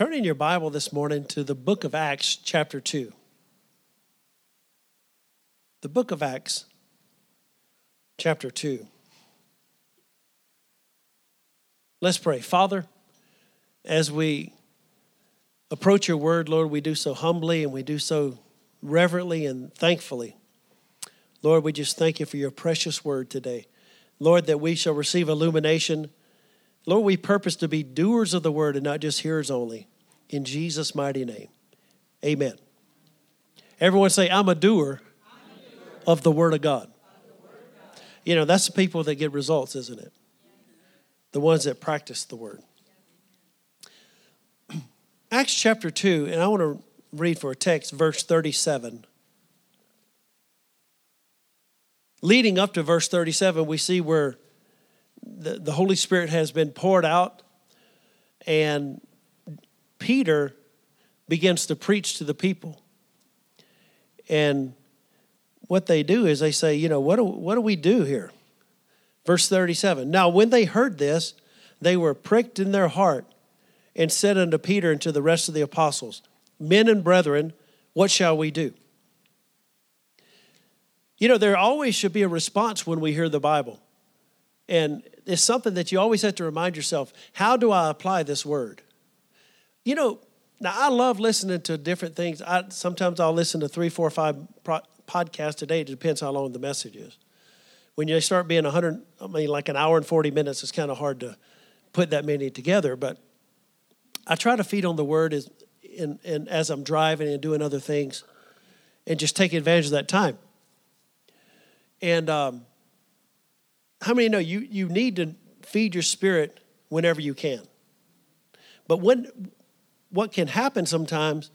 Turn in your Bible this morning to the book of Acts, chapter 2. The book of Acts, chapter 2. Let's pray. Father, as we approach your word, Lord, we do so humbly and we do so reverently and thankfully. Lord, we just thank you for your precious word today. Lord, that we shall receive illumination. Lord, we purpose to be doers of the word and not just hearers only. In Jesus' mighty name, amen. Everyone say, I'm a doer, of the word of God. You know, that's the people that get results, isn't it? The ones that practice the word. Acts chapter 2, and I want to read for a text, verse 37. Leading up to verse 37, we see where the Holy Spirit has been poured out, and Peter begins to preach to the people. And what they do is they say, you know, what do we do here? Verse 37, now when they heard this, they were pricked in their heart and said unto Peter and to the rest of the apostles, men and brethren, what shall we do? You know, there always should be a response when we hear the Bible. And it's something that you always have to remind yourself, how do I apply this word? You know, now I love listening to different things. Sometimes I'll listen to 3, 4, 5 podcasts a day. It depends how long the message is. When you start being like an hour and 40 minutes, it's kind of hard to put that many together. But I try to feed on the word as I'm driving and doing other things and just take advantage of that time. And how many know you need to feed your spirit whenever you can? But what can happen sometimes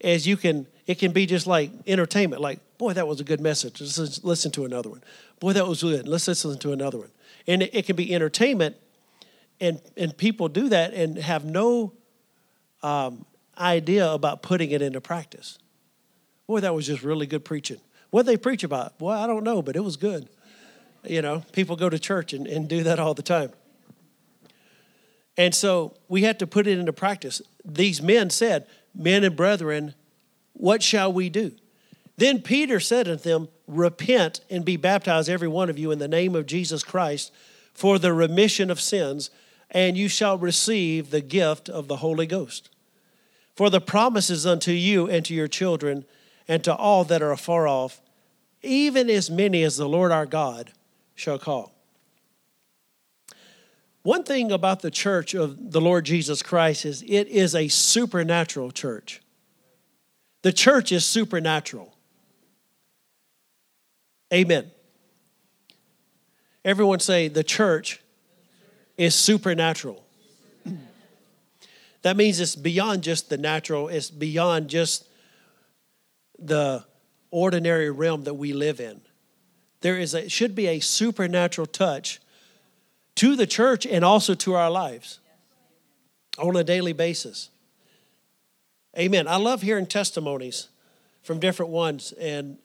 is it can be just like entertainment, like, boy, that was a good message. Let's listen to another one. Boy, that was good. Let's listen to another one. And it can be entertainment, and people do that and have no idea about putting it into practice. Boy, that was just really good preaching. What they preach about? Well, I don't know, but it was good. You know, people go to church and do that all the time. And so we had to put it into practice. These men said, men and brethren, what shall we do? Then Peter said unto them, repent and be baptized every one of you in the name of Jesus Christ for the remission of sins, and you shall receive the gift of the Holy Ghost. For the promise is unto you and to your children and to all that are afar off, even as many as the Lord our God shall call. One thing about the church of the Lord Jesus Christ is it is a supernatural church. The church is supernatural. Amen. Everyone say, the church is supernatural. That means it's beyond just the natural. It's beyond just the ordinary realm that we live in. There should be a supernatural touch to the church and also to our lives on a daily basis. Amen. I love hearing testimonies from different ones. And,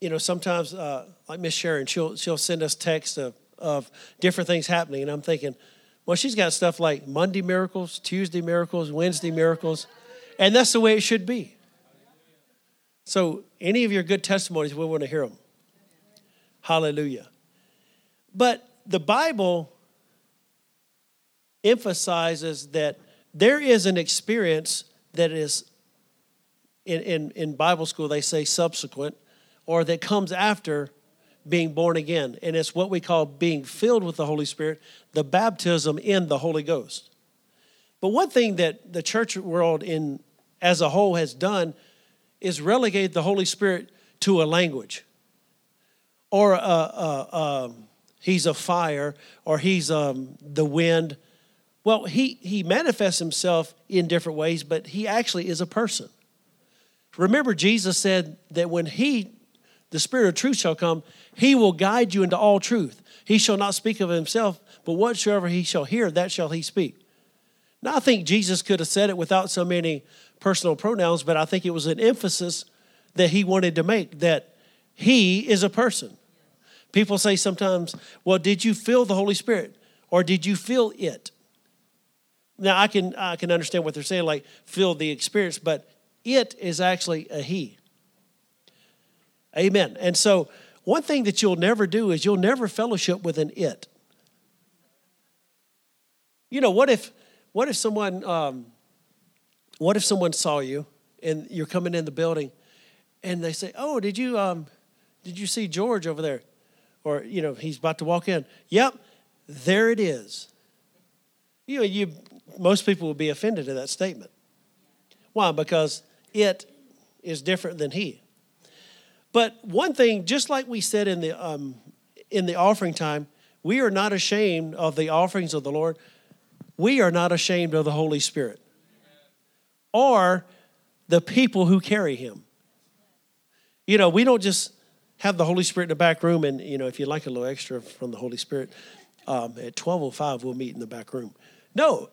you know, sometimes, like Miss Sharon, she'll send us texts of different things happening. And I'm thinking, well, she's got stuff like Monday miracles, Tuesday miracles, Wednesday miracles. And that's the way it should be. So any of your good testimonies, we want to hear them. Hallelujah. But the Bible emphasizes that there is an experience that is, in Bible school, they say subsequent, or that comes after being born again. And it's what we call being filled with the Holy Spirit, the baptism in the Holy Ghost. But one thing that the church world as a whole has done is relegate the Holy Spirit to a language, or he's a fire, or he's the wind. Well, he manifests himself in different ways, but he actually is a person. Remember, Jesus said that when the Spirit of truth shall come, he will guide you into all truth. He shall not speak of himself, but whatsoever he shall hear, that shall he speak. Now, I think Jesus could have said it without so many personal pronouns, but I think it was an emphasis that he wanted to make, that he is a person. People say sometimes, well, did you feel the Holy Spirit, or did you feel it? Now, I can understand what they're saying, like feel the experience, but it is actually a he. Amen. And so one thing that you'll never do is you'll never fellowship with an it. You know, what if someone saw you and you're coming in the building, and they say, "Oh, did you see George over there?" Or, you know, he's about to walk in. Yep, there it is. You know, most people would be offended at that statement. Why? Because it is different than he. But one thing, just like we said in the offering time, we are not ashamed of the offerings of the Lord. We are not ashamed of the Holy Spirit or the people who carry him. You know, we don't just have the Holy Spirit in the back room, and, you know, if you'd like a little extra from the Holy Spirit, at 12:05 we'll meet in the back room. No,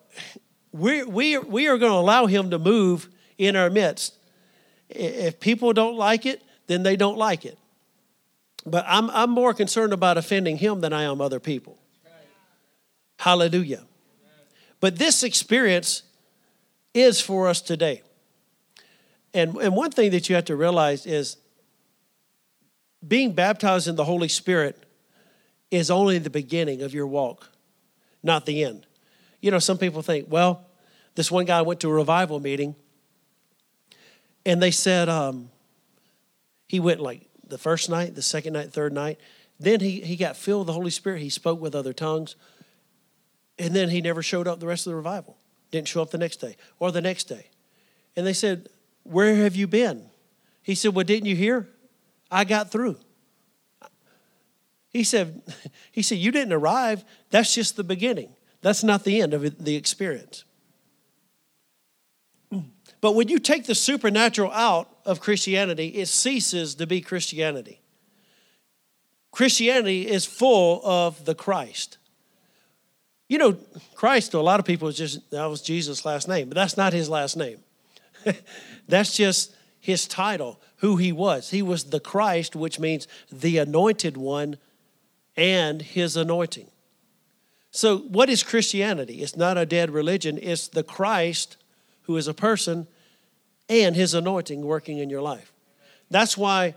we are going to allow him to move in our midst. If people don't like it, then they don't like it. But I'm more concerned about offending him than I am other people. Hallelujah. But this experience is for us today. And one thing that you have to realize is being baptized in the Holy Spirit is only the beginning of your walk, not the end. You know, some people think, well, this one guy went to a revival meeting, and they said he went like the first night, the second night, third night. Then he got filled with the Holy Spirit. He spoke with other tongues. And then he never showed up the rest of the revival. Didn't show up the next day or the next day. And they said, "Where have you been?" He said, "Well, didn't you hear? I got through." He said, "You didn't arrive. That's just the beginning. That's not the end of the experience." But when you take the supernatural out of Christianity, it ceases to be Christianity. Christianity is full of the Christ. You know, Christ to a lot of people is just, that was Jesus' last name, but that's not his last name. That's just his title, who he was. He was the Christ, which means the anointed one, and his anointing. So what is Christianity? It's not a dead religion. It's the Christ who is a person and his anointing working in your life. That's why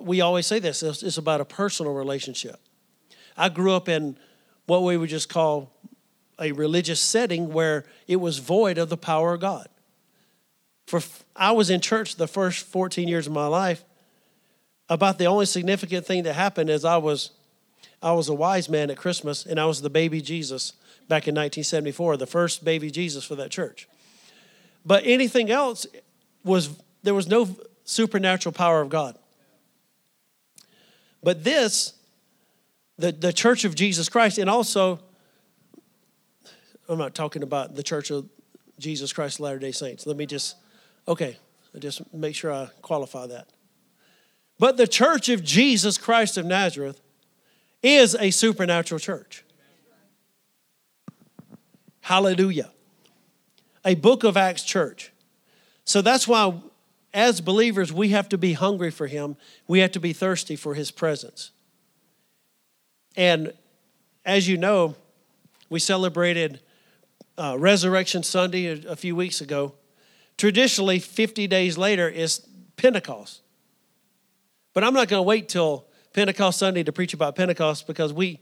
we always say this. It's about a personal relationship. I grew up in what we would just call a religious setting where it was void of the power of God. I was in church the first 14 years of my life. About the only significant thing that happened is I was a wise man at Christmas, and I was the baby Jesus back in 1974, the first baby Jesus for that church. But anything else, there was no supernatural power of God. But this, the Church of Jesus Christ, and also, I'm not talking about the Church of Jesus Christ Latter-day Saints. Let me just make sure I qualify that. But the Church of Jesus Christ of Nazareth is a supernatural church. Hallelujah. A Book of Acts church. So that's why, as believers, we have to be hungry for him. We have to be thirsty for his presence. And as you know, we celebrated Resurrection Sunday a few weeks ago. Traditionally, 50 days later is Pentecost. But I'm not going to wait till Pentecost Sunday to preach about Pentecost, because we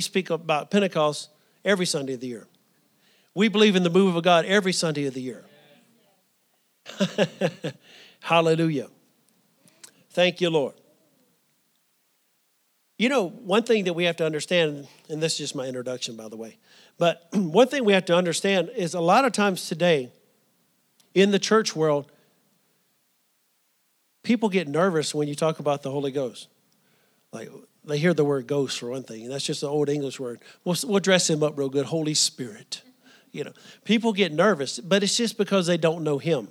speak about Pentecost every Sunday of the year. We believe in the move of God every Sunday of the year. Hallelujah. Thank you, Lord. You know, one thing that we have to understand, and this is just my introduction, by the way, but one thing we have to understand is a lot of times today in the church world, people get nervous when you talk about the Holy Ghost. Like, they hear the word ghost for one thing, and that's just an old English word. We'll dress him up real good, Holy Spirit. You know, people get nervous, but it's just because they don't know him.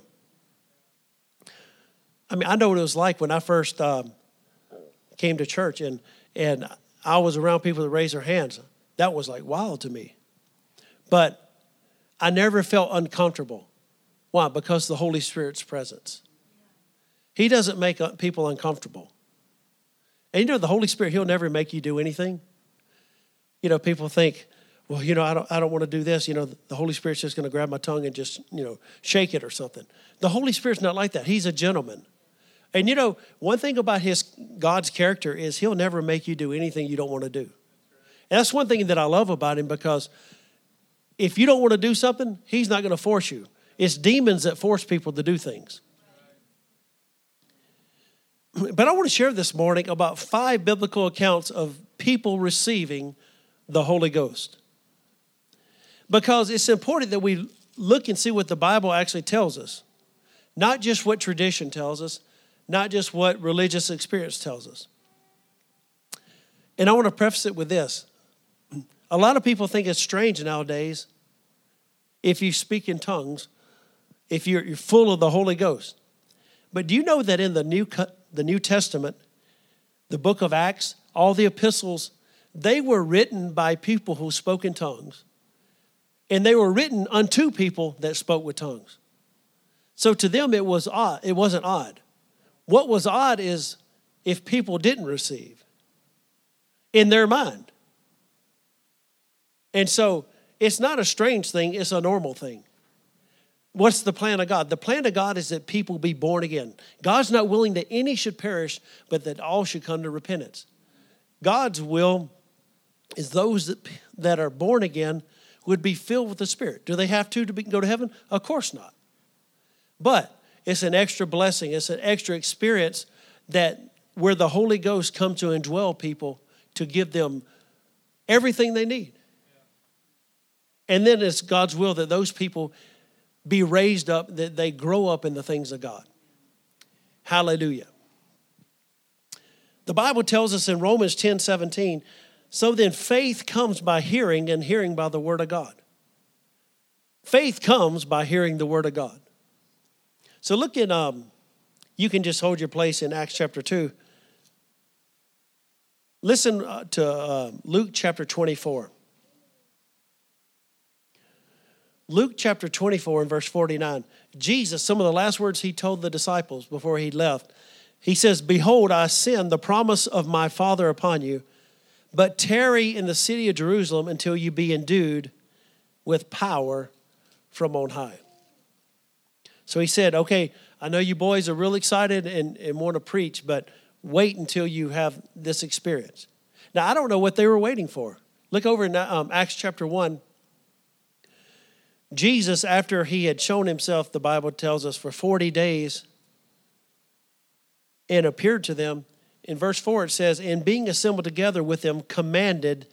I mean, I know what it was like when I first came to church, and I was around people that raised their hands. That was like wild to me. But I never felt uncomfortable. Why? Because the Holy Spirit's presence. He doesn't make people uncomfortable. And you know, the Holy Spirit, he'll never make you do anything. You know, people think, well, you know, I don't want to do this. You know, the Holy Spirit's just going to grab my tongue and just, you know, shake it or something. The Holy Spirit's not like that. He's a gentleman. And, you know, one thing about God's character is he'll never make you do anything you don't want to do. And that's one thing that I love about him, because if you don't want to do something, he's not going to force you. It's demons that force people to do things. But I want to share this morning about 5 biblical accounts of people receiving the Holy Ghost, because it's important that we look and see what the Bible actually tells us, not just what tradition tells us, not just what religious experience tells us. And I want to preface it with this. A lot of people think it's strange nowadays if you speak in tongues, if you're full of the Holy Ghost. But do you know that in the New Testament, the book of Acts, all the epistles, they were written by people who spoke in tongues, and they were written unto people that spoke with tongues. So to them, it was odd. It wasn't odd. What was odd is if people didn't receive in their mind. And so it's not a strange thing. It's a normal thing. What's the plan of God? The plan of God is that people be born again. God's not willing that any should perish, but that all should come to repentance. God's will is those that are born again would be filled with the Spirit. Do they have to go to heaven? Of course not. But it's an extra blessing. It's an extra experience where the Holy Ghost comes to indwell people to give them everything they need. And then it's God's will that those people be raised up, that they grow up in the things of God. Hallelujah. The Bible tells us in Romans 10:17, so then faith comes by hearing, and hearing by the word of God. Faith comes by hearing the word of God. So look in, you can just hold your place in Acts chapter 2. Listen to Luke chapter 24. Luke chapter 24 and verse 49, Jesus, some of the last words he told the disciples before he left, he says, behold, I send the promise of my Father upon you, but tarry in the city of Jerusalem until you be endued with power from on high. So he said, okay, I know you boys are real excited and want to preach, but wait until you have this experience. Now, I don't know what they were waiting for. Look over in Acts chapter 1. Jesus, after he had shown himself, the Bible tells us, for 40 days and appeared to them. In verse 4, it says, and being assembled together with them, commanded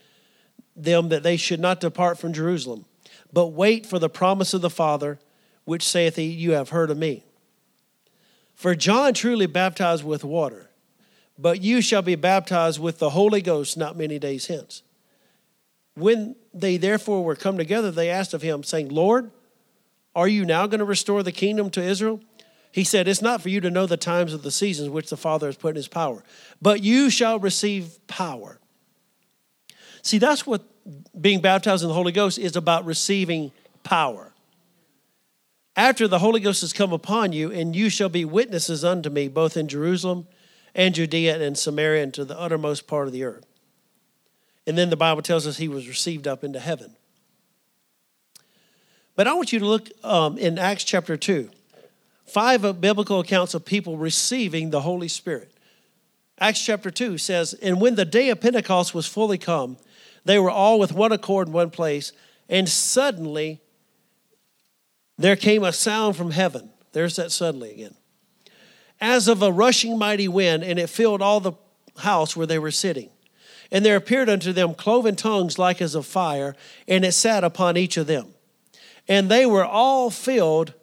them that they should not depart from Jerusalem, but wait for the promise of the Father, which saith he, you have heard of me. For John truly baptized with water, but you shall be baptized with the Holy Ghost not many days hence. When they therefore were come together, they asked of him, saying, Lord, are you now going to restore the kingdom to Israel? He said, it's not for you to know the times of the seasons which the Father has put in his power, but you shall receive power. See, that's what being baptized in the Holy Ghost is about, receiving power. After the Holy Ghost has come upon you, and you shall be witnesses unto me, both in Jerusalem and Judea and Samaria and to the uttermost part of the earth. And then the Bible tells us he was received up into heaven. But I want you to look in Acts chapter 2. 5 biblical accounts of people receiving the Holy Spirit. Acts chapter 2 says, and when the day of Pentecost was fully come, they were all with one accord in one place, and suddenly there came a sound from heaven. There's that suddenly again. As of a rushing mighty wind, and it filled all the house where they were sitting. And there appeared unto them cloven tongues like as of fire, and it sat upon each of them. And they were all filled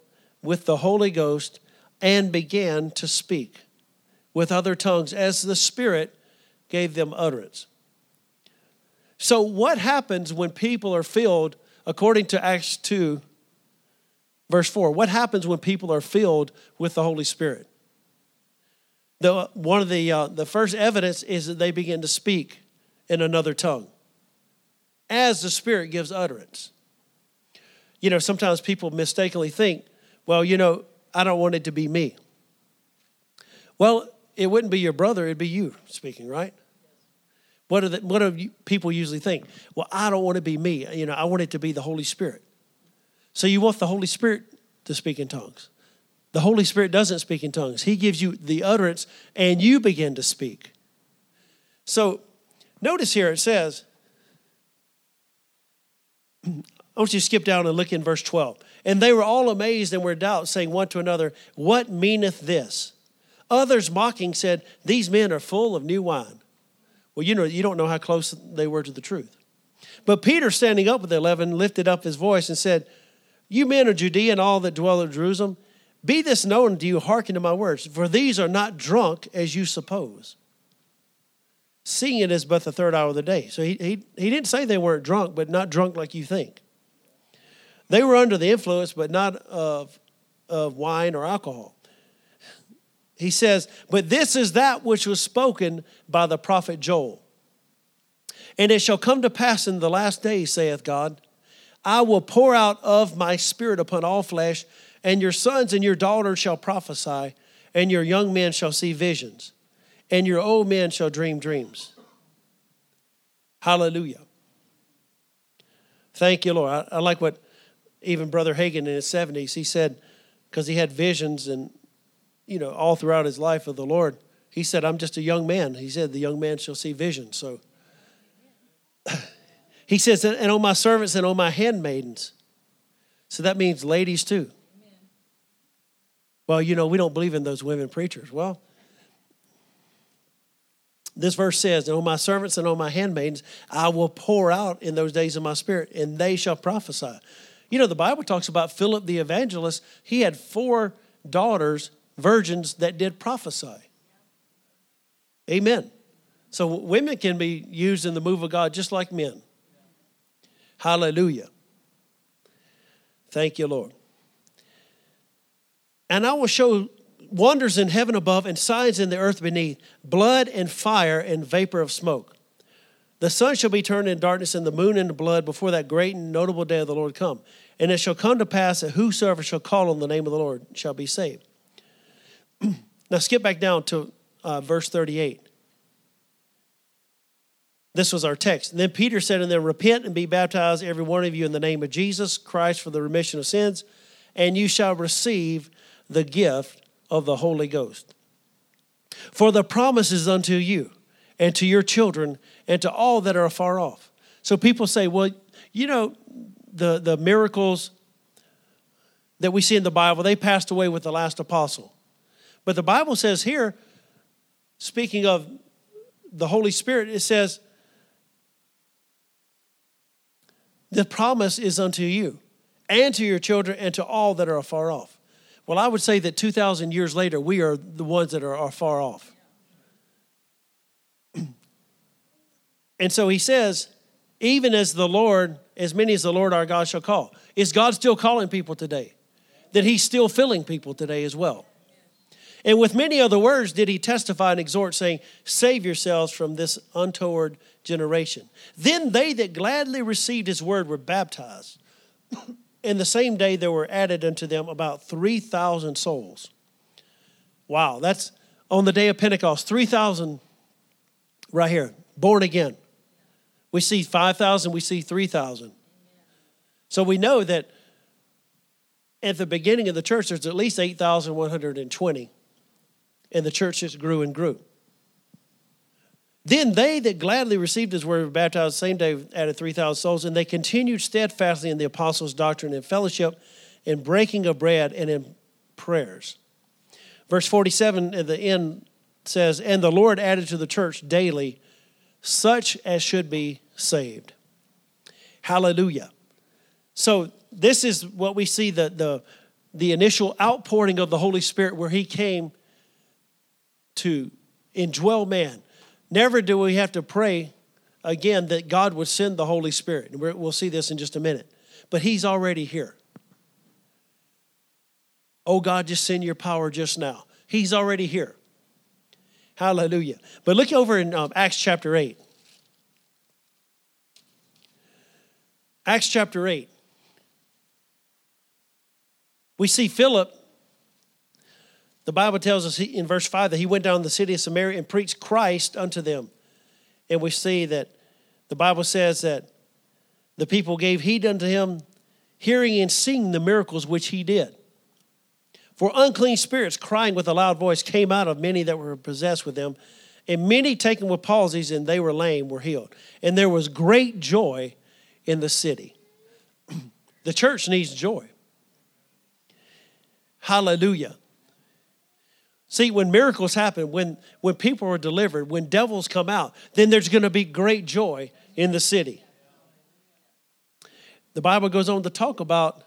with the Holy Ghost, and began to speak with other tongues as the Spirit gave them utterance. So what happens when people are filled, according to Acts 2, verse 4, what happens when people are filled with the Holy Spirit? One of the first evidence is that they begin to speak in another tongue as the Spirit gives utterance. You know, sometimes people mistakenly think, well, you know, I don't want it to be me. Well, it wouldn't be your brother, it'd be you speaking, right? What do people usually think? Well, I don't want to be me. You know, I want it to be the Holy Spirit. So you want the Holy Spirit to speak in tongues. The Holy Spirit doesn't speak in tongues. He gives you the utterance and you begin to speak. So notice here it says, I want you to skip down and look in verse 12. And they were all amazed and were in doubt, saying one to another, "What meaneth this?" Others mocking said, "These men are full of new wine." Well, you know, you don't know how close they were to the truth. But Peter, standing up with the 11, lifted up his voice and said, "You men of Judea and all that dwell at Jerusalem, be this known to you, hearken to my words, for these are not drunk as you suppose. Seeing it is but the third hour of the day." So he didn't say they weren't drunk, but not drunk like you think. They were under the influence, but not of wine or alcohol. He says, "But this is that which was spoken by the prophet Joel. And it shall come to pass in the last days, saith God, I will pour out of my spirit upon all flesh, and your sons and your daughters shall prophesy, and your young men shall see visions, and your old men shall dream dreams." Hallelujah. Thank you, Lord. I like what even Brother Hagin in his 70s, he said, because he had visions and all throughout his life of the Lord, he said, "I'm just a young man." He said, "The young man shall see visions." So he says, "And on my servants and on my handmaidens." So that means ladies too. Amen. Well, we don't believe in those women preachers. Well, this verse says, "And on my servants and on my handmaidens, I will pour out in those days of my spirit, and they shall prophesy." The Bible talks about Philip the evangelist. He had 4 daughters, virgins, that did prophesy. Amen. So women can be used in the move of God just like men. Hallelujah. Thank you, Lord. "And I will show wonders in heaven above and signs in the earth beneath, blood and fire and vapor of smoke. The sun shall be turned into darkness and the moon into blood before that great and notable day of the Lord come. And it shall come to pass that whosoever shall call on the name of the Lord shall be saved." Now skip back down to verse 38. This was our text. "And then Peter said unto them, Repent and be baptized, every one of you, in the name of Jesus Christ for the remission of sins, and you shall receive the gift of the Holy Ghost. For the promise is unto you, and to your children, and to all that are afar off." So people say, well, the miracles that we see in the Bible, they passed away with the last apostle. But the Bible says here, speaking of the Holy Spirit, it says, the promise is unto you and to your children and to all that are afar off. Well, I would say that 2,000 years later, we are the ones that are afar off. And so he says, even as the Lord, as many as the Lord our God shall call. Is God still calling people today? That he's still filling people today as well. And with many other words did he testify and exhort, saying, Save yourselves from this untoward generation. Then they that gladly received his word were baptized. And the same day there were added unto them about 3,000 souls. Wow, that's on the day of Pentecost, 3,000 right here, born again. We see 5,000, we see 3,000. So we know that at the beginning of the church, there's at least 8,120. And the church just grew and grew. Then they that gladly received his word were baptized the same day, added 3,000 souls, and they continued steadfastly in the apostles' doctrine and fellowship, in breaking of bread and in prayers. Verse 47 at the end says, And the Lord added to the church daily such as should be saved. Hallelujah. So this is what we see, the initial outpouring of the Holy Spirit, where he came to indwell man. Never do we have to pray again that God would send the Holy Spirit. And we'll see this in just a minute. But he's already here. Oh, God, just send your power just now. He's already here. Hallelujah. But look over in Acts chapter 8. Acts chapter 8. We see Philip. The Bible tells us in verse 5 that he went down to the city of Samaria and preached Christ unto them. And we see that the Bible says that the people gave heed unto him, hearing and seeing the miracles which he did. For unclean spirits, crying with a loud voice, came out of many that were possessed with them, and many taken with palsies, and they were lame, were healed. And there was great joy in the city. The church needs joy. Hallelujah. See, when miracles happen, when people are delivered, when devils come out, then there's going to be great joy in the city. The Bible goes on to talk about,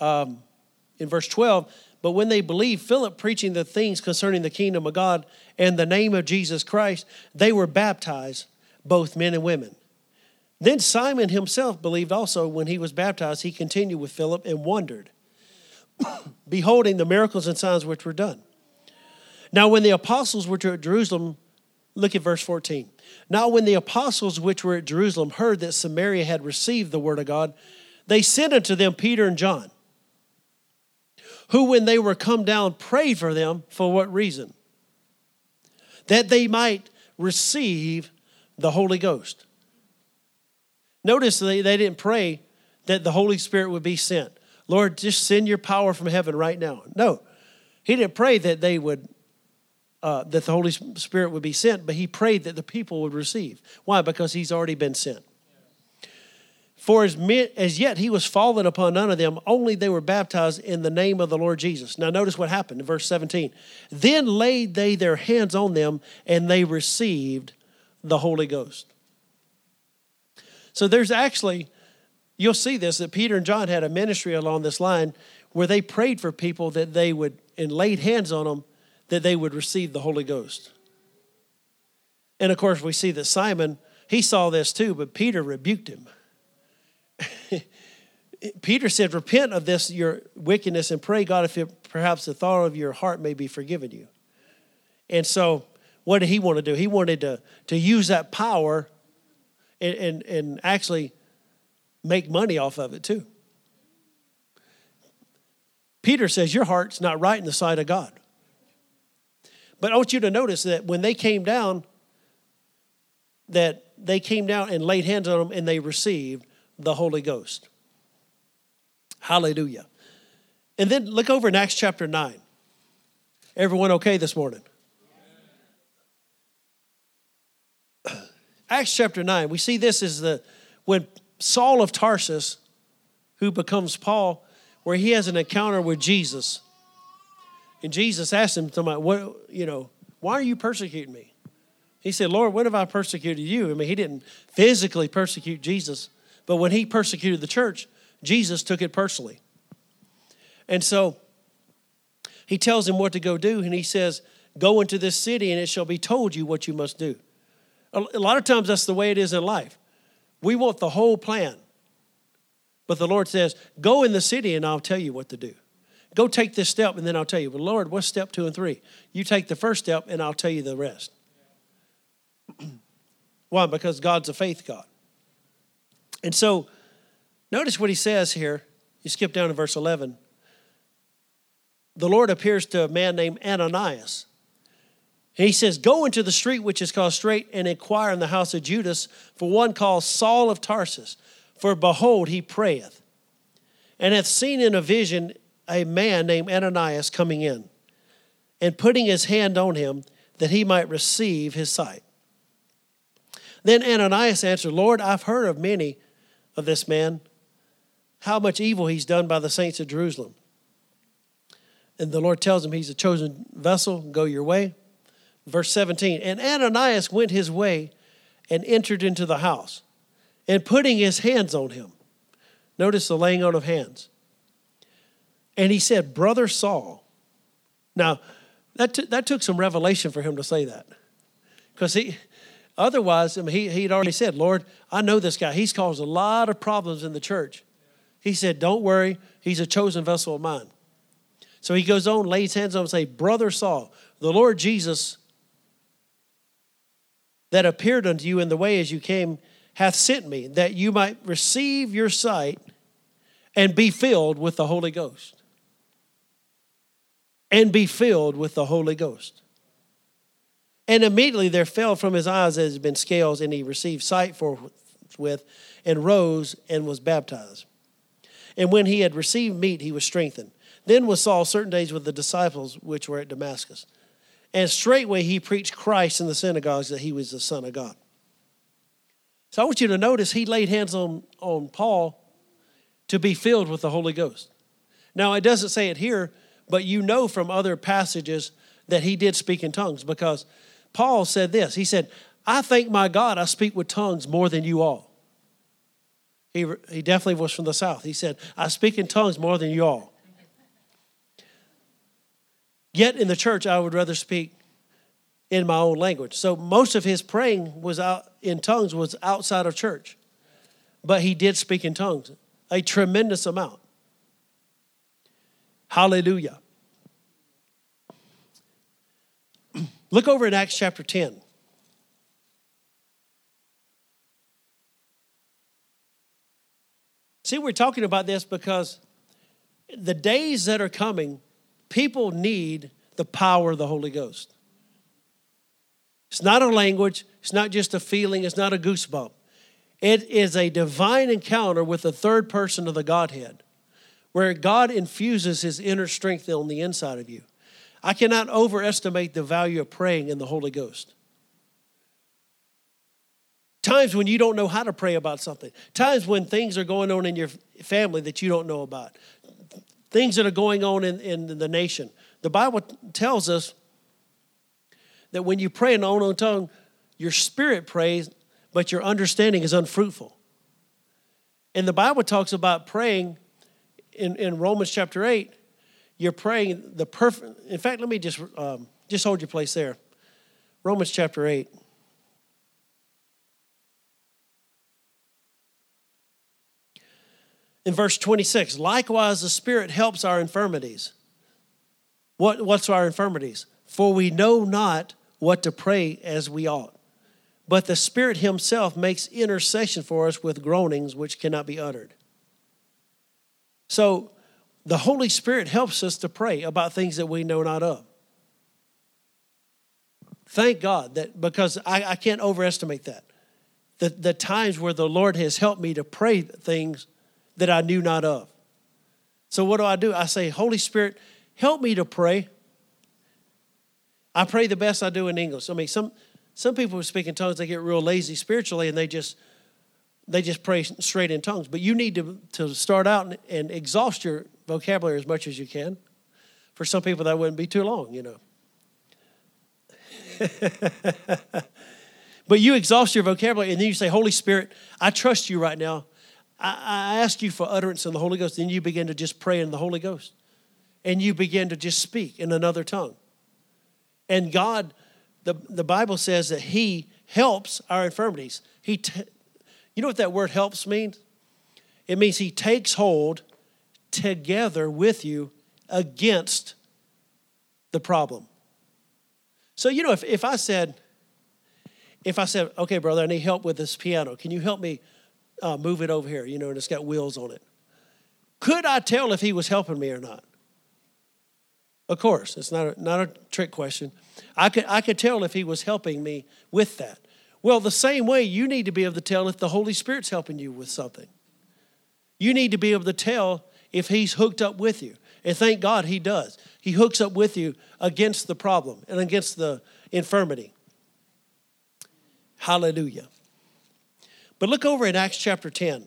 in verse 12, but when they believed Philip preaching the things concerning the kingdom of God and the name of Jesus Christ, they were baptized, both men and women. Then Simon himself believed also. When he was baptized, he continued with Philip and wondered, beholding the miracles and signs which were done. Now when the apostles which were at Jerusalem, look at verse 14. Now when the apostles which were at Jerusalem heard that Samaria had received the word of God, they sent unto them Peter and John, who when they were come down prayed for them. For what reason? That they might receive the Holy Ghost. Notice they didn't pray that the Holy Spirit would be sent. Lord, just send your power from heaven right now. No, he didn't pray that they would, that the Holy Spirit would be sent, but he prayed that the people would receive. Why? Because he's already been sent. For as yet he was fallen upon none of them, only they were baptized in the name of the Lord Jesus. Now notice what happened in verse 17. Then laid they their hands on them, and they received the Holy Ghost. So there's actually, you'll see this, that Peter and John had a ministry along this line where they prayed for people that they would, and laid hands on them, that they would receive the Holy Ghost. And of course we see that Simon, he saw this too, but Peter rebuked him. Peter said, repent of this, your wickedness, and pray God if it, perhaps the thought of your heart may be forgiven you. And so what did he want to do? He wanted to use that power and actually make money off of it too. Peter says, your heart's not right in the sight of God. But I want you to notice that when they came down, that they came down and laid hands on them, and they received the Holy Ghost. Hallelujah. And then look over in Acts chapter 9. Everyone okay this morning? Yeah. Acts chapter 9, we see this is when Saul of Tarsus, who becomes Paul, where he has an encounter with Jesus. And Jesus asked him, why are you persecuting me? He said, Lord, when have I persecuted you? I mean, he didn't physically persecute Jesus, but when he persecuted the church, Jesus took it personally. And so he tells him what to go do, and he says, go into this city, and it shall be told you what you must do. A lot of times that's the way it is in life. We want the whole plan. But the Lord says, go in the city, and I'll tell you what to do. Go take this step, and then I'll tell you. But Lord, what's step 2 and 3? You take the first step, and I'll tell you the rest. Why? Because God's a faith God. And so notice what he says here. You skip down to verse 11. The Lord appears to a man named Ananias. And he says, go into the street which is called Straight, and inquire in the house of Judas for one called Saul of Tarsus. For behold, he prayeth, and hath seen in a vision a man named Ananias coming in, and putting his hand on him, that he might receive his sight. Then Ananias answered, Lord, I've heard of many of this man, how much evil he's done by the saints of Jerusalem. And the Lord tells him, he's a chosen vessel, go your way. Verse 17, and Ananias went his way and entered into the house, and putting his hands on him. Notice the laying on of hands. And he said, Brother Saul. Now, that took some revelation for him to say that. Because he'd already said, Lord, I know this guy. He's caused a lot of problems in the church. He said, don't worry. He's a chosen vessel of mine. So he goes on, lays hands on him, and say, Brother Saul, the Lord Jesus that appeared unto you in the way as you came hath sent me, that you might receive your sight and be filled with the Holy Ghost. And immediately there fell from his eyes as had been scales, and he received sight forthwith, and rose and was baptized. And when he had received meat, he was strengthened. Then was Saul certain days with the disciples which were at Damascus. And straightway he preached Christ in the synagogues, that he was the Son of God. So I want you to notice he laid hands on Paul to be filled with the Holy Ghost. Now, it doesn't say it here, but you know from other passages that he did speak in tongues, because Paul said this. He said, I thank my God I speak with tongues more than you all. He definitely was from the South. He said, I speak in tongues more than you all. Yet in the church, I would rather speak in my own language. So most of his praying was out in tongues was outside of church. But he did speak in tongues, a tremendous amount. Hallelujah. Look over at Acts chapter 10. See, we're talking about this because the days that are coming, people need the power of the Holy Ghost. It's not a language. It's not just a feeling. It's not a goosebump. It is a divine encounter with the third person of the Godhead, where God infuses his inner strength on the inside of you. I cannot overestimate the value of praying in the Holy Ghost. Times when you don't know how to pray about something. Times when things are going on in your family that you don't know about. Things that are going on in the nation. The Bible tells us that when you pray in your own tongue, your spirit prays, but your understanding is unfruitful. And the Bible talks about praying in Romans chapter 8. You're praying the perfect. In fact, let me just hold your place there. Romans chapter 8. In verse 26, likewise the Spirit helps our infirmities. What's our infirmities? For we know not what to pray as we ought. But the Spirit himself makes intercession for us with groanings which cannot be uttered. So, the Holy Spirit helps us to pray about things that we know not of. Thank God that, because I can't overestimate that. The times where the Lord has helped me to pray things that I knew not of. So what do? I say, Holy Spirit, help me to pray. I pray the best I do in English. I mean, some people who speak in tongues, they get real lazy spiritually and they just pray straight in tongues. But you need to start out and exhaust your vocabulary as much as you can. For some people, that wouldn't be too long, you know. But you exhaust your vocabulary, and then you say, Holy Spirit, I trust you right now. I ask you for utterance in the Holy Ghost. Then you begin to just pray in the Holy Ghost. And you begin to just speak in another tongue. And God, the Bible says that he helps our infirmities. You know what that word helps means? It means he takes hold together with you against the problem. So, you know, if I said, okay, brother, I need help with this piano. Can you help me move it over here? You know, and it's got wheels on it. Could I tell if he was helping me or not? Of course, it's not a trick question. I could tell if he was helping me with that. Well, the same way, you need to be able to tell if the Holy Spirit's helping you with something. You need to be able to tell if he's hooked up with you. And thank God he does. He hooks up with you against the problem and against the infirmity. Hallelujah. But look over in Acts chapter 10.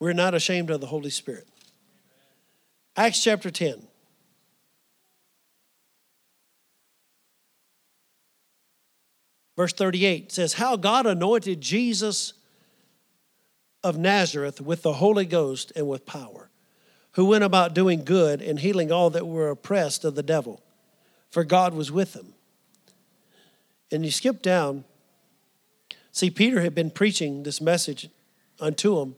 We're not ashamed of the Holy Spirit. Acts chapter 10. Verse 38 says, how God anointed Jesus of Nazareth with the Holy Ghost and with power, who went about doing good and healing all that were oppressed of the devil, for God was with him. And you skip down. See, Peter had been preaching this message unto him.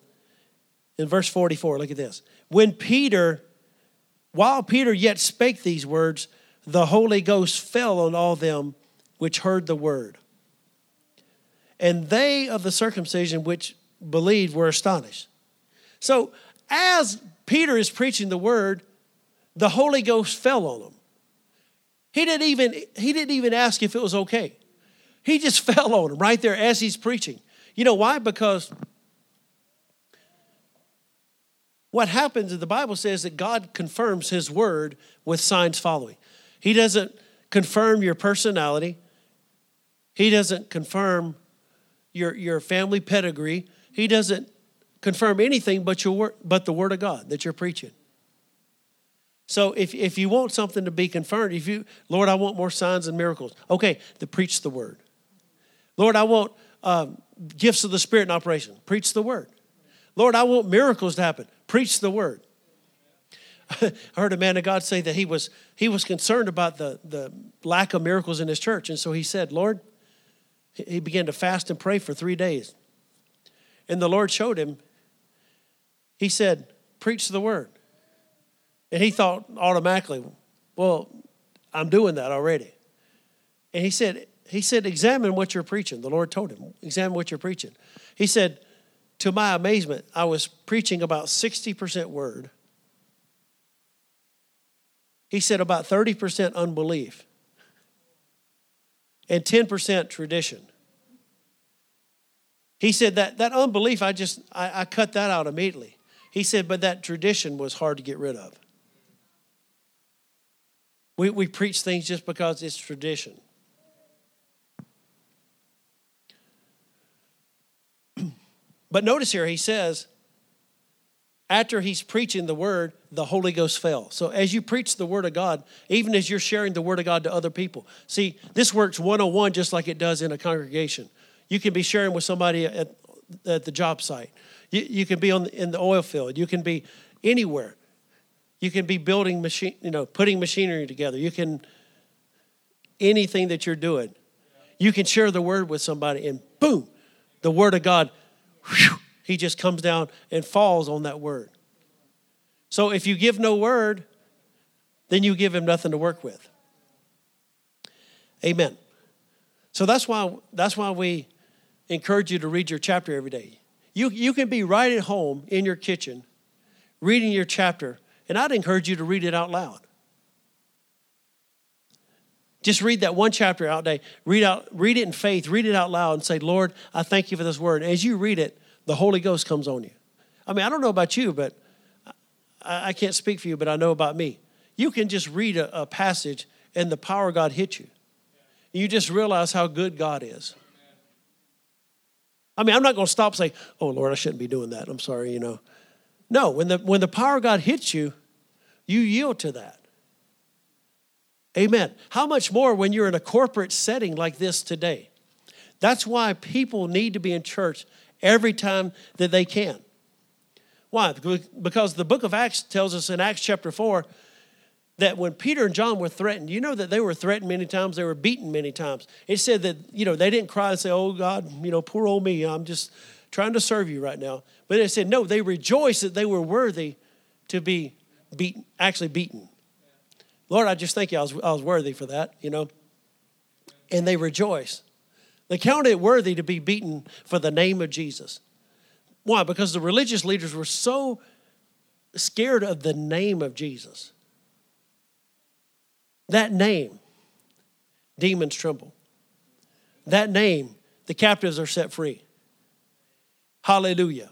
In verse 44, look at this. While Peter yet spake these words, the Holy Ghost fell on all them which heard the word. And they of the circumcision which believed were astonished. So as Peter is preaching the word, the Holy Ghost fell on him. He didn't even ask if it was okay. He just fell on him right there as he's preaching. You know why? Because what happens, the Bible says that God confirms his word with signs following. He doesn't confirm your personality. He doesn't confirm your family pedigree. He doesn't confirm anything but the word of God that you're preaching. So if you want something to be confirmed, Lord, I want more signs and miracles. Okay, then preach the word. Lord, I want gifts of the Spirit in operation. Preach the word. Lord, I want miracles to happen. Preach the word. I heard a man of God say that he was concerned about the lack of miracles in his church. And so he said, Lord, he began to fast and pray for 3 days. And the Lord showed him, he said, preach the word. And he thought automatically, well, I'm doing that already. And he said, examine what you're preaching. The Lord told him, examine what you're preaching. He said, to my amazement, I was preaching about 60% word. He said about 30% unbelief and 10% tradition. He said that unbelief, I cut that out immediately. He said, but that tradition was hard to get rid of. We preach things just because it's tradition. But notice here, he says, after he's preaching the word, the Holy Ghost fell. So as you preach the word of God, even as you're sharing the word of God to other people, see, this works one-on-one just like it does in a congregation. You can be sharing with somebody at the job site. You can be in the oil field. You can be anywhere. You can be putting machinery together. You can, anything that you're doing, you can share the word with somebody and boom, the word of God, whew, he just comes down and falls on that word. So if you give no word, then you give him nothing to work with. Amen. So that's why we encourage you to read your chapter every day. You can be right at home in your kitchen reading your chapter, and I'd encourage you to read it out loud. Just read that one chapter out day. Read it in faith. Read it out loud and say, Lord, I thank you for this word. And as you read it, the Holy Ghost comes on you. I mean, I don't know about you, but I can't speak for you, but I know about me. You can just read a passage and the power of God hits you. You just realize how good God is. I mean, I'm not going to stop saying, oh, Lord, I shouldn't be doing that. I'm sorry, you know. No, when the power of God hits you, you yield to that. Amen. How much more when you're in a corporate setting like this today? That's why people need to be in church every time that they can. Why? Because the book of Acts tells us in Acts chapter 4 that when Peter and John were threatened, you know that they were threatened many times, they were beaten many times. It said that, you know, they didn't cry and say, oh God, you know, poor old me, I'm just trying to serve you right now. But it said, no, they rejoiced that they were worthy to be beaten, actually beaten. Lord, I just thank you, I was worthy for that, you know. And they rejoiced. They counted it worthy to be beaten for the name of Jesus. Why? Because the religious leaders were so scared of the name of Jesus. That name, demons tremble. That name, the captives are set free. Hallelujah.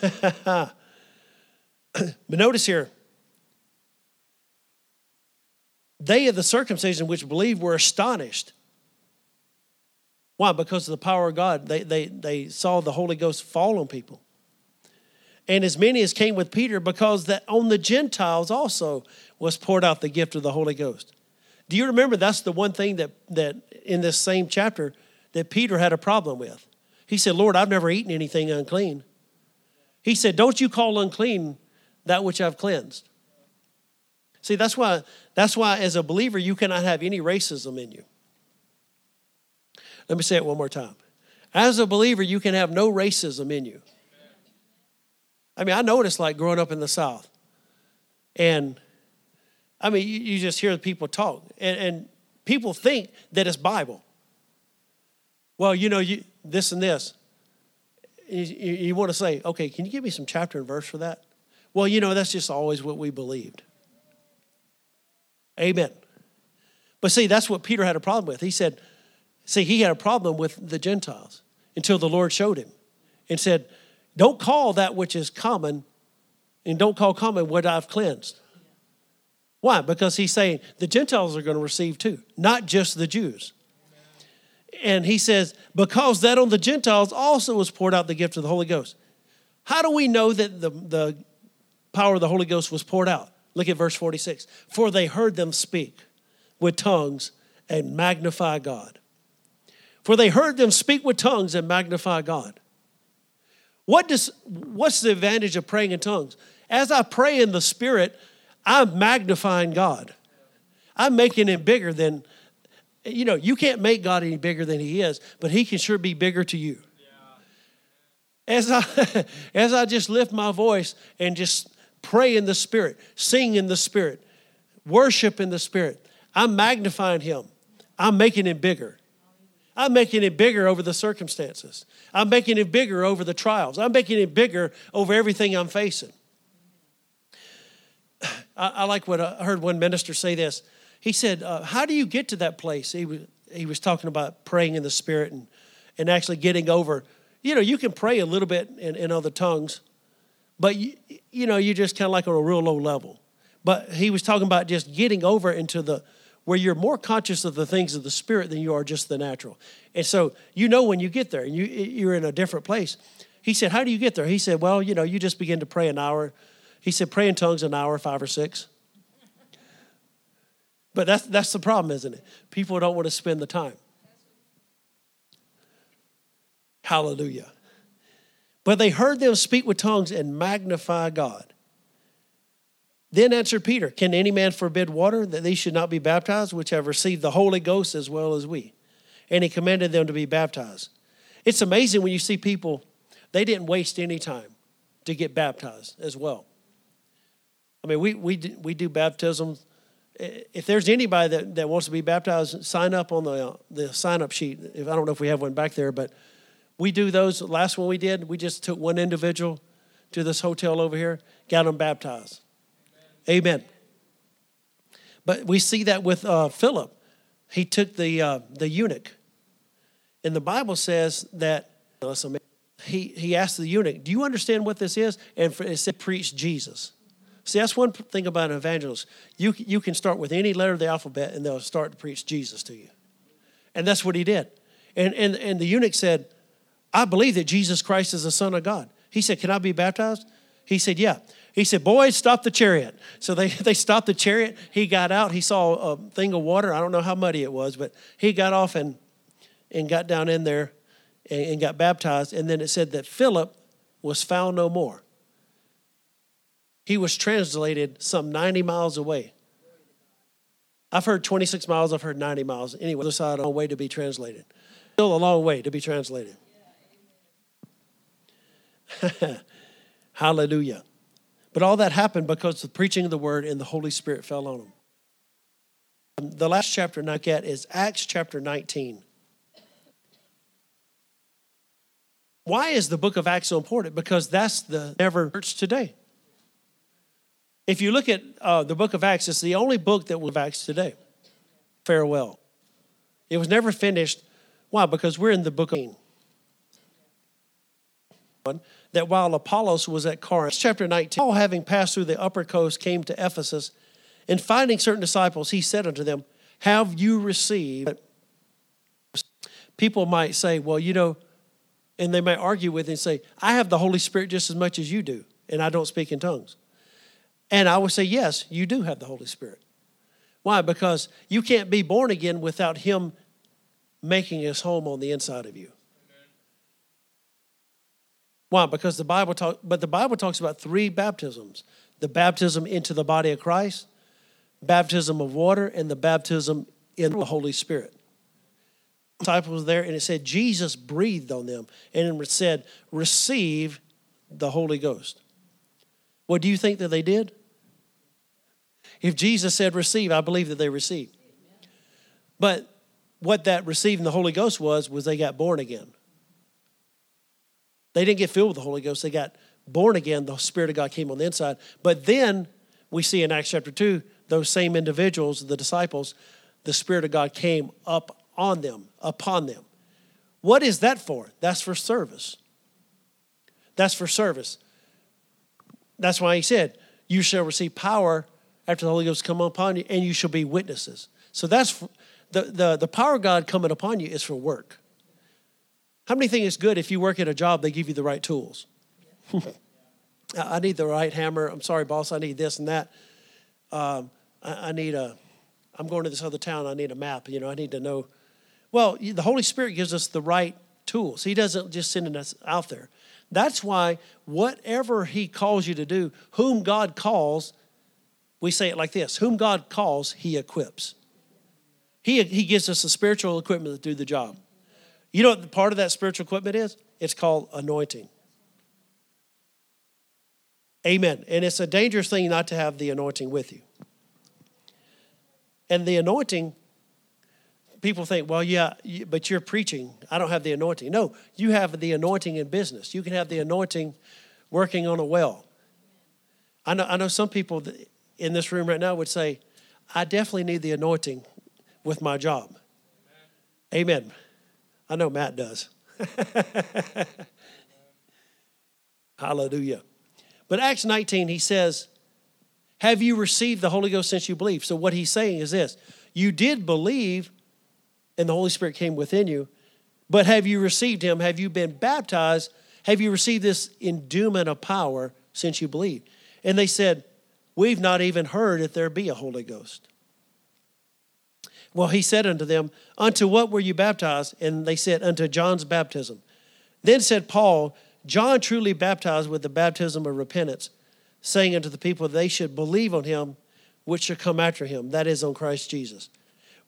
But notice here. They of the circumcision which believed were astonished. Why? Because of the power of God, they saw the Holy Ghost fall on people. And as many as came with Peter, because that on the Gentiles also was poured out the gift of the Holy Ghost. Do you remember that's the one thing that in this same chapter that Peter had a problem with? He said, Lord, I've never eaten anything unclean. He said, don't you call unclean that which I've cleansed. See, that's why as a believer, you cannot have any racism in you. Let me say it one more time. As a believer, you can have no racism in you. I mean, I noticed like growing up in the South. And I mean, you just hear people talk. And people think that it's Bible. Well, you know, you this and this. You want to say, okay, can you give me some chapter and verse for that? well, you know, that's just always what we believed. Amen. But see, that's what Peter had a problem with. He said, see, he had a problem with the Gentiles until the Lord showed him and said, don't call that which is common, and don't call common what I've cleansed. Why? Because he's saying the Gentiles are going to receive too, not just the Jews. And he says, because that on the Gentiles also was poured out the gift of the Holy Ghost. How do we know that the power of the Holy Ghost was poured out? Look at verse 46. For they heard them speak with tongues and magnify God. For they heard them speak with tongues and magnify God. What's the advantage of praying in tongues? As I pray in the Spirit, I'm magnifying God. I'm making him bigger than, you know, you can't make God any bigger than he is, but he can sure be bigger to you. Yeah. As I just lift my voice and just pray in the Spirit, sing in the Spirit, worship in the Spirit, I'm magnifying him. I'm making him bigger. I'm making him bigger over the circumstances. I'm making him bigger over the trials. I'm making him bigger over everything I'm facing. I like what I heard one minister say this. He said, how do you get to that place? He was talking about praying in the Spirit and actually getting over. You know, you can pray a little bit in other tongues, but, you know, you're just kind of like on a real low level. But he was talking about just getting over into the where you're more conscious of the things of the Spirit than you are just the natural. And so, you know, when you get there, and you're in a different place. He said, how do you get there? He said, well, you know, you just begin to pray an hour. He said, pray in tongues an hour, 5 or 6. But that's the problem, isn't it? People don't want to spend the time. Hallelujah. But they heard them speak with tongues and magnify God. Then answered Peter, can any man forbid water that these should not be baptized, which have received the Holy Ghost as well as we? And he commanded them to be baptized. It's amazing when you see people, they didn't waste any time to get baptized as well. I mean, we do baptisms. If there's anybody that wants to be baptized, sign up on the sign-up sheet. I don't know if we have one back there, but we do those. The last one we did, we just took one individual to this hotel over here, got them baptized. Amen. But we see that with Philip. He took the eunuch. And the Bible says that he asked the eunuch, do you understand what this is? And it said, preach Jesus. See, that's one thing about an evangelist. You can start with any letter of the alphabet, and they'll start to preach Jesus to you. And that's what he did. And the eunuch said, I believe that Jesus Christ is the Son of God. He said, can I be baptized? He said, yeah. He said, boys, stop the chariot. So they stopped the chariot. He got out. He saw a thing of water. I don't know how muddy it was, but he got off and got down in there and got baptized. And then it said that Philip was found no more. He was translated some 90 miles away. I've heard 26 miles. I've heard 90 miles. Anyway, the other side, a long way to be translated. Still a long way to be translated. Hallelujah. But all that happened because the preaching of the word and the Holy Spirit fell on them. The last chapter I get is Acts chapter 19. Why is the book of Acts so important? Because that's the never church today. If you look at the book of Acts, it's the only book that was Acts today. Farewell. It was never finished. Why? Because we're in the book of that while Apollos was at Corinth, chapter 19, Paul, having passed through the upper coast, came to Ephesus, and finding certain disciples, he said unto them, have you received? People might say, well, you know, and they might argue with it and say, I have the Holy Spirit just as much as you do, and I don't speak in tongues. And I would say, yes, you do have the Holy Spirit. Why? Because you can't be born again without him making his home on the inside of you. Amen. Why? Because the Bible talks about 3 baptisms. The baptism into the body of Christ, baptism of water, and the baptism in the Holy Spirit. The disciples were there, and it said Jesus breathed on them, and it said, receive the Holy Ghost. Well, do you think that they did? If Jesus said receive, I believe that they received. But what that receiving the Holy Ghost was they got born again. They didn't get filled with the Holy Ghost. They got born again, the Spirit of God came on the inside. But then we see in Acts chapter 2, those same individuals, the disciples, the Spirit of God came up on them, upon them. What is that for? That's for service. That's for service. That's why he said, you shall receive power after the Holy Ghost come upon you, and you shall be witnesses. So that's for, the power of God coming upon you is for work. How many think it's good if you work at a job, they give you the right tools? I need the right hammer. I'm sorry, boss, I need this and that. I'm going to this other town, I need a map. I need to know. Well, the Holy Spirit gives us the right tools. He doesn't just send us out there. That's why whatever he calls you to do, whom God calls, we say it like this, whom God calls, he equips. He gives us the spiritual equipment to do the job. You know what part of that spiritual equipment is? It's called anointing. Amen. And it's a dangerous thing not to have the anointing with you. And the anointing, people think, well, yeah, but you're preaching. I don't have the anointing. No, you have the anointing in business. You can have the anointing working on a well. I know some people in this room right now would say, I definitely need the anointing with my job. Amen. Amen. I know Matt does. Hallelujah. But Acts 19, he says, have you received the Holy Ghost since you believed? So what he's saying is this, you did believe and the Holy Spirit came within you, but have you received him? Have you been baptized? Have you received this endowment of power since you believed? And they said, we've not even heard if there be a Holy Ghost. Well, he said unto them, unto what were you baptized? And they said, unto John's baptism. Then said Paul, John truly baptized with the baptism of repentance, saying unto the people they should believe on him, which should come after him, that is on Christ Jesus.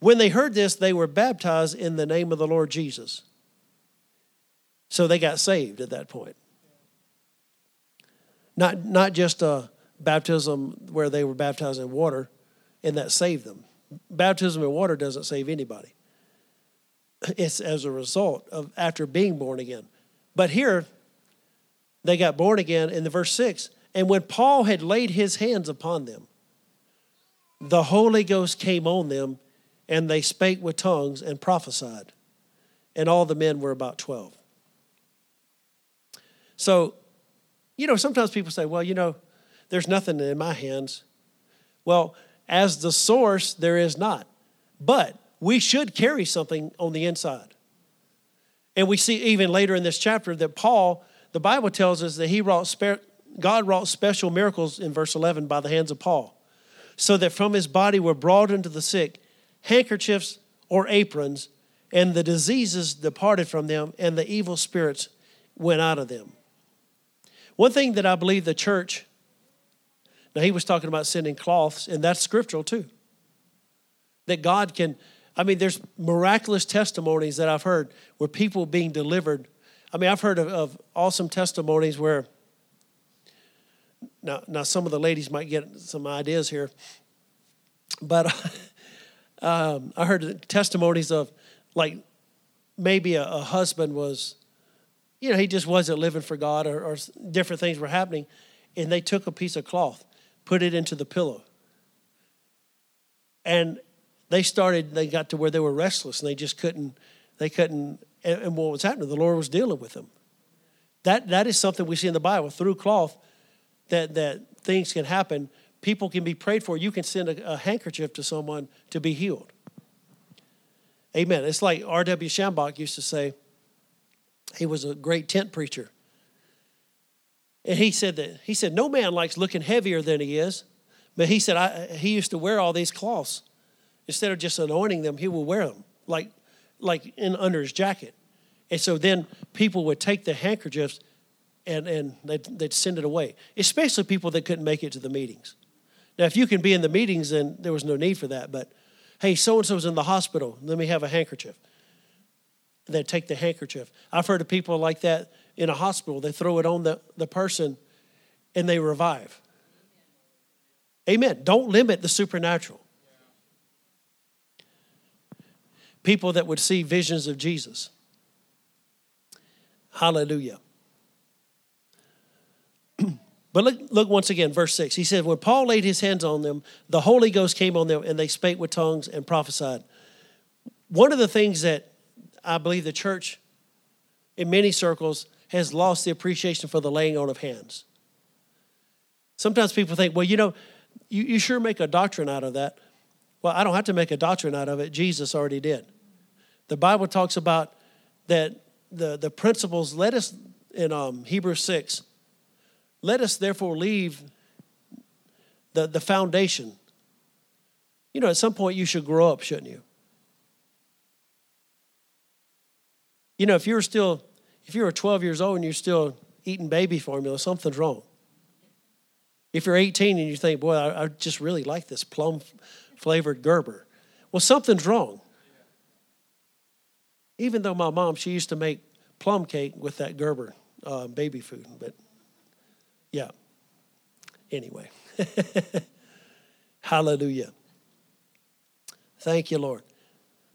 When they heard this, they were baptized in the name of the Lord Jesus. So they got saved at that point. Not just a baptism where they were baptized in water and that saved them. Baptism in water doesn't save anybody. It's as a result of after being born again. But here, they got born again in the verse 6. And when Paul had laid his hands upon them, the Holy Ghost came on them, and they spake with tongues and prophesied. And all the men were about 12. So, sometimes people say, well, there's nothing in my hands. Well, as the source, there is not. But we should carry something on the inside. And we see even later in this chapter that Paul, the Bible tells us that God wrought special miracles in verse 11 by the hands of Paul, so that from his body were brought unto the sick handkerchiefs or aprons, and the diseases departed from them, and the evil spirits went out of them. One thing that I believe the church... Now, he was talking about sending cloths, and that's scriptural too. That God can, there's miraculous testimonies that I've heard where people being delivered. I've heard of awesome testimonies where, now some of the ladies might get some ideas here, but I heard testimonies of like maybe a husband was, he just wasn't living for God or different things were happening, and they took a piece of cloth, put it into the pillow. And they got to where they were restless and they couldn't, and what was happening, the Lord was dealing with them. That is something we see in the Bible, through cloth, that things can happen. People can be prayed for. You can send a handkerchief to someone to be healed. Amen. It's like R.W. Schambach used to say, he was a great tent preacher. And he said, no man likes looking heavier than he is. But he said, he used to wear all these cloths. Instead of just anointing them, he would wear them like in under his jacket. And so then people would take the handkerchiefs and they'd send it away, especially people that couldn't make it to the meetings. Now, if you can be in the meetings, then there was no need for that. But, hey, so-and-so's in the hospital. Let me have a handkerchief. They'd take the handkerchief. I've heard of people like that. In a hospital, they throw it on the person and they revive. Amen. Don't limit the supernatural. People that would see visions of Jesus. Hallelujah. But look once again, verse 6. He said, when Paul laid his hands on them, the Holy Ghost came on them, and they spake with tongues and prophesied. One of the things that I believe the church in many circles has lost the appreciation for the laying on of hands. Sometimes people think, well, you sure make a doctrine out of that. Well, I don't have to make a doctrine out of it. Jesus already did. The Bible talks about that the principles, let us, in Hebrews 6, let us therefore leave the foundation. At some point you should grow up, shouldn't you? If you were 12 years old and you're still eating baby formula, something's wrong. If you're 18 and you think, boy, I just really like this plum-flavored Gerber. Well, something's wrong. Even though my mom, she used to make plum cake with that Gerber baby food. But, yeah. Anyway. Hallelujah. Thank you, Lord.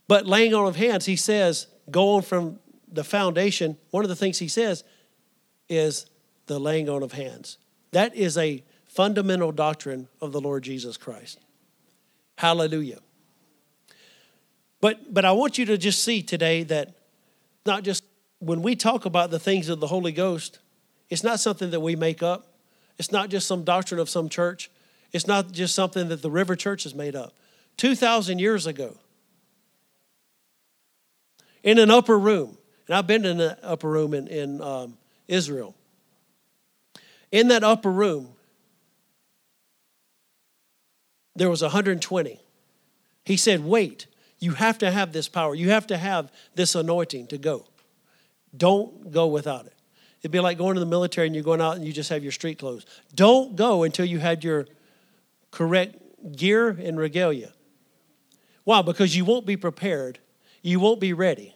But laying on of hands, he says, go on from the foundation. One of the things he says is the laying on of hands. That is a fundamental doctrine of the Lord Jesus Christ. Hallelujah. But I want you to just see today that not just when we talk about the things of the Holy Ghost, it's not something that we make up. It's not just some doctrine of some church. It's not just something that the River Church has made up. 2,000 years ago, in an upper room, and I've been in an upper room in Israel. In that upper room, there was 120. He said, wait, you have to have this power. You have to have this anointing to go. Don't go without it. It'd be like going to the military and you're going out and you just have your street clothes. Don't go until you had your correct gear and regalia. Why? Because you won't be prepared. You won't be ready.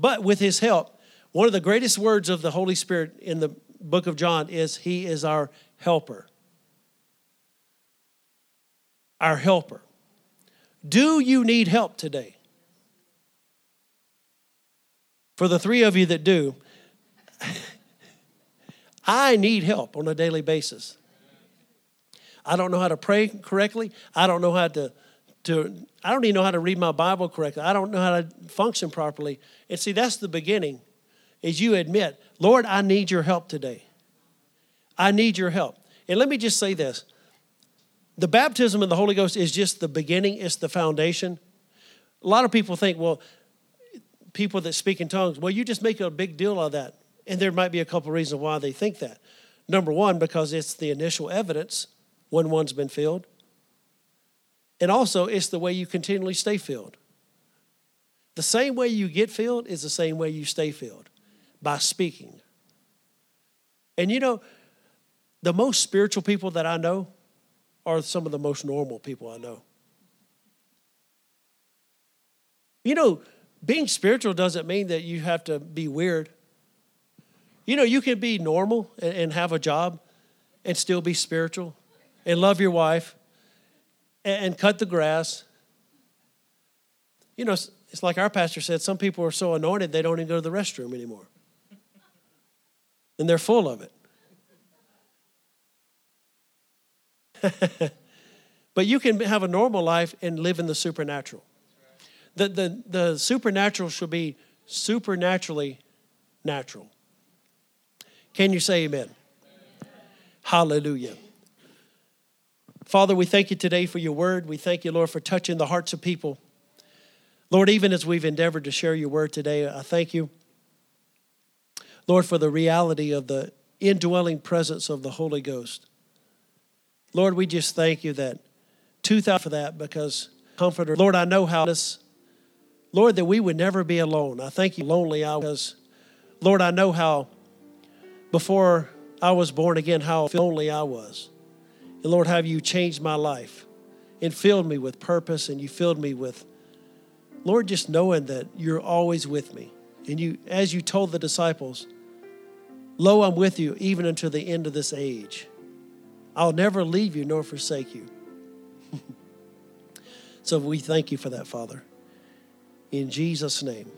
But with his help, one of the greatest words of the Holy Spirit in the book of John is he is our helper. Our helper. Do you need help today? For the three of you that do, I need help on a daily basis. I don't know how to pray correctly. I don't know how to I don't even know how to read my Bible correctly. I don't know how to function properly. And see, that's the beginning. Is you admit, Lord, I need your help today. I need your help. And let me just say this. The baptism of the Holy Ghost is just the beginning. It's the foundation. A lot of people think, well, people that speak in tongues, well, you just make a big deal out of that. And there might be a couple reasons why they think that. Number one, because it's the initial evidence when one's been filled. And also, it's the way you continually stay filled. The same way you get filled is the same way you stay filled. By speaking. And the most spiritual people that I know are some of the most normal people I know. Being spiritual doesn't mean that you have to be weird. You can be normal and have a job and still be spiritual and love your wife and cut the grass. It's like our pastor said, some people are so anointed they don't even go to the restroom anymore. And they're full of it. But you can have a normal life and live in the supernatural. The supernatural should be supernaturally natural. Can you say amen? Amen? Hallelujah. Father, we thank you today for your word. We thank you, Lord, for touching the hearts of people. Lord, even as we've endeavored to share your word today, I thank you, Lord, for the reality of the indwelling presence of the Holy Ghost. Lord, we just thank you that 2,000 for that because Comforter. Lord, I know how this, Lord, that we would never be alone. I thank you lonely I was. Lord, I know how before I was born again, how lonely I was. And Lord, how you changed my life and filled me with purpose and you filled me with, Lord, just knowing that you're always with me. And you, as you told the disciples, lo, I'm with you even until the end of this age. I'll never leave you nor forsake you. So we thank you for that, Father. In Jesus' name.